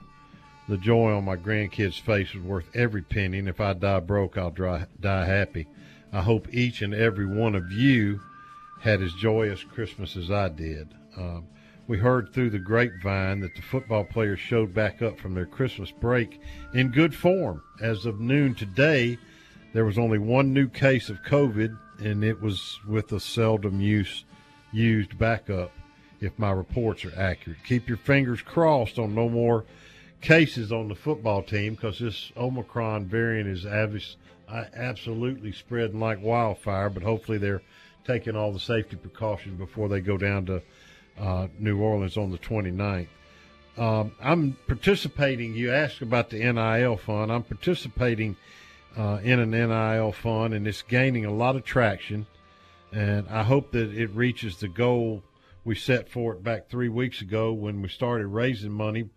The joy on my grandkids' face is worth every penny, and if I die broke, I'll dry, die happy. I hope each and every one of you had as joyous Christmas as I did. Um, we heard through the grapevine that the football players showed back up from their Christmas break in good form. As of noon today, there was only one new case of COVID, and it was with a seldom use, used backup, if my reports are accurate. Keep your fingers crossed on no more cases on the football team because this Omicron variant is absolutely spreading like wildfire, but hopefully they're taking all the safety precautions before they go down to uh, New Orleans on the twenty-ninth. Um, I'm participating. You asked about the N I L fund. I'm participating Uh, in an N I L fund, and it's gaining a lot of traction, and I hope that it reaches the goal we set for it back three weeks ago when we started raising money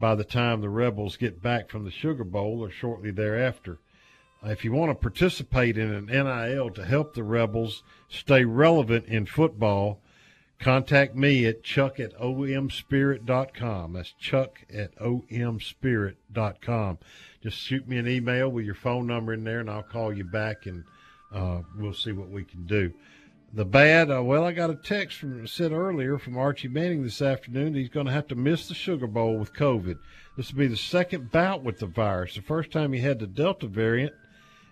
by the time the Rebels get back from the Sugar Bowl or shortly thereafter. Uh, if you want to participate in an N I L to help the Rebels stay relevant in football, contact me at chuck at omspirit dot com. That's chuck at omspirit dot com. Just shoot me an email with your phone number in there, and I'll call you back, and uh, we'll see what we can do. The bad, uh, well, I got a text from, said earlier from Archie Manning this afternoon that he's going to have to miss the Sugar Bowl with COVID. This will be the second bout with the virus. The first time he had the Delta variant,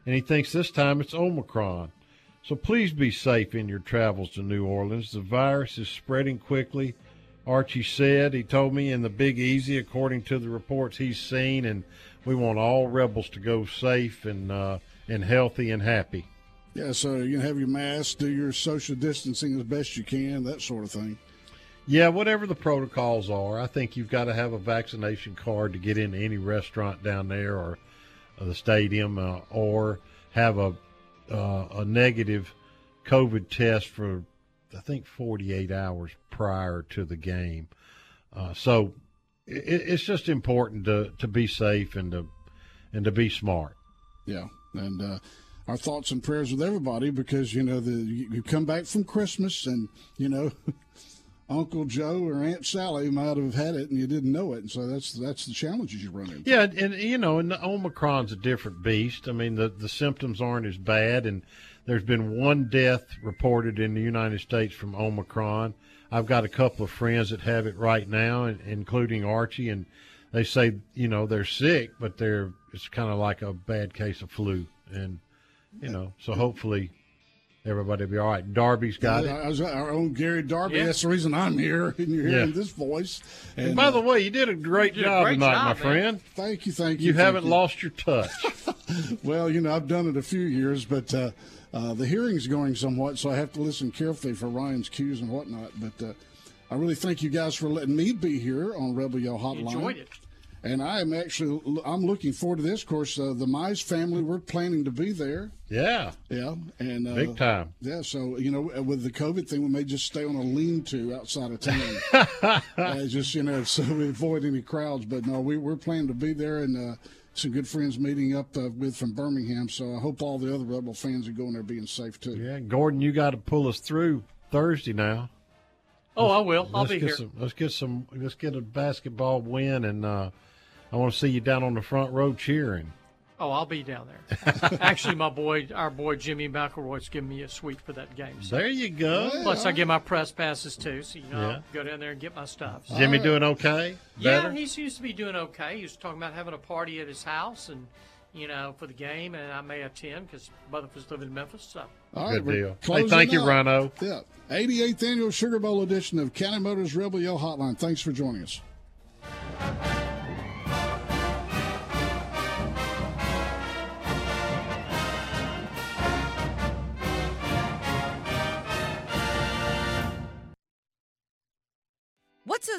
and he thinks this time it's Omicron. So please be safe in your travels to New Orleans. The virus is spreading quickly, Archie said. He told me in the Big Easy, according to the reports he's seen, and we want all Rebels to go safe and uh, and healthy and happy. Yeah, so you have your mask, do your social distancing as best you can, that sort of thing. Yeah, whatever the protocols are. I think you've got to have a vaccination card to get into any restaurant down there or the stadium uh, or have a Uh, a negative COVID test for, I think, forty-eight hours prior to the game. Uh, so it, it's just important to, to be safe and to and to be smart. Yeah, and uh, our thoughts and prayers with everybody because, you know, the you come back from Christmas and, you know, Uncle Joe or Aunt Sally might have had it and you didn't know it. And so that's that's the challenges you run into. Yeah, and, you know, and the Omicron's a different beast. I mean, the, the symptoms aren't as bad, and there's been one death reported in the United States from Omicron. I've got a couple of friends that have it right now, including Archie, and they say, you know, they're sick, but they're it's kind of like a bad case of flu. And, you know, so hopefully – everybody will be all right. Darby's got yeah, it. I was, our own Gary Darby. Yeah. That's the reason I'm here, and you're hearing yeah. this voice. And, and by the way, you did a great did job a great tonight, job, my man. friend. Thank you, thank you. You thank haven't you. lost your touch. Well, you know, I've done it a few years, but uh, uh, the hearing's going somewhat, so I have to listen carefully for Ryan's cues and whatnot. But uh, I really thank you guys for letting me be here on Rebel Yell Hotline. You enjoyed it. And I am actually, I'm looking forward to this. Of course, uh, the Mize family, we're planning to be there. Yeah. Yeah. And uh, big time. Yeah. So, you know, with the COVID thing, we may just stay on a lean-to outside of town. uh, just, you know, so we avoid any crowds. But, no, we, we're planning to be there, and uh, some good friends meeting up uh, with from Birmingham. So I hope all the other Rebel fans are going there being safe, too. Yeah. Gordon, you got to pull us through Thursday now. Oh, let's, I will. I'll be here. Some, let's get some. Let's get a basketball win, and uh, I want to see you down on the front row cheering. Oh, I'll be down there. Actually, my boy, our boy Jimmy McElroy's giving me a suite for that game. So. There you go. Yeah. Plus, I get my press passes too, so you know, yeah. I'll go down there and get my stuff. So. Jimmy right. doing okay? Better? Yeah, he seems to be doing okay. He was talking about having a party at his house and. You know, for the game, and I may attend because Motherfuckers live in Memphis. So. All right, good deal. Hey, thank you, Rhino. Yeah. eighty-eighth Annual Sugar Bowl edition of Cannon Motors Rebel Yell Hotline. Thanks for joining us. What's so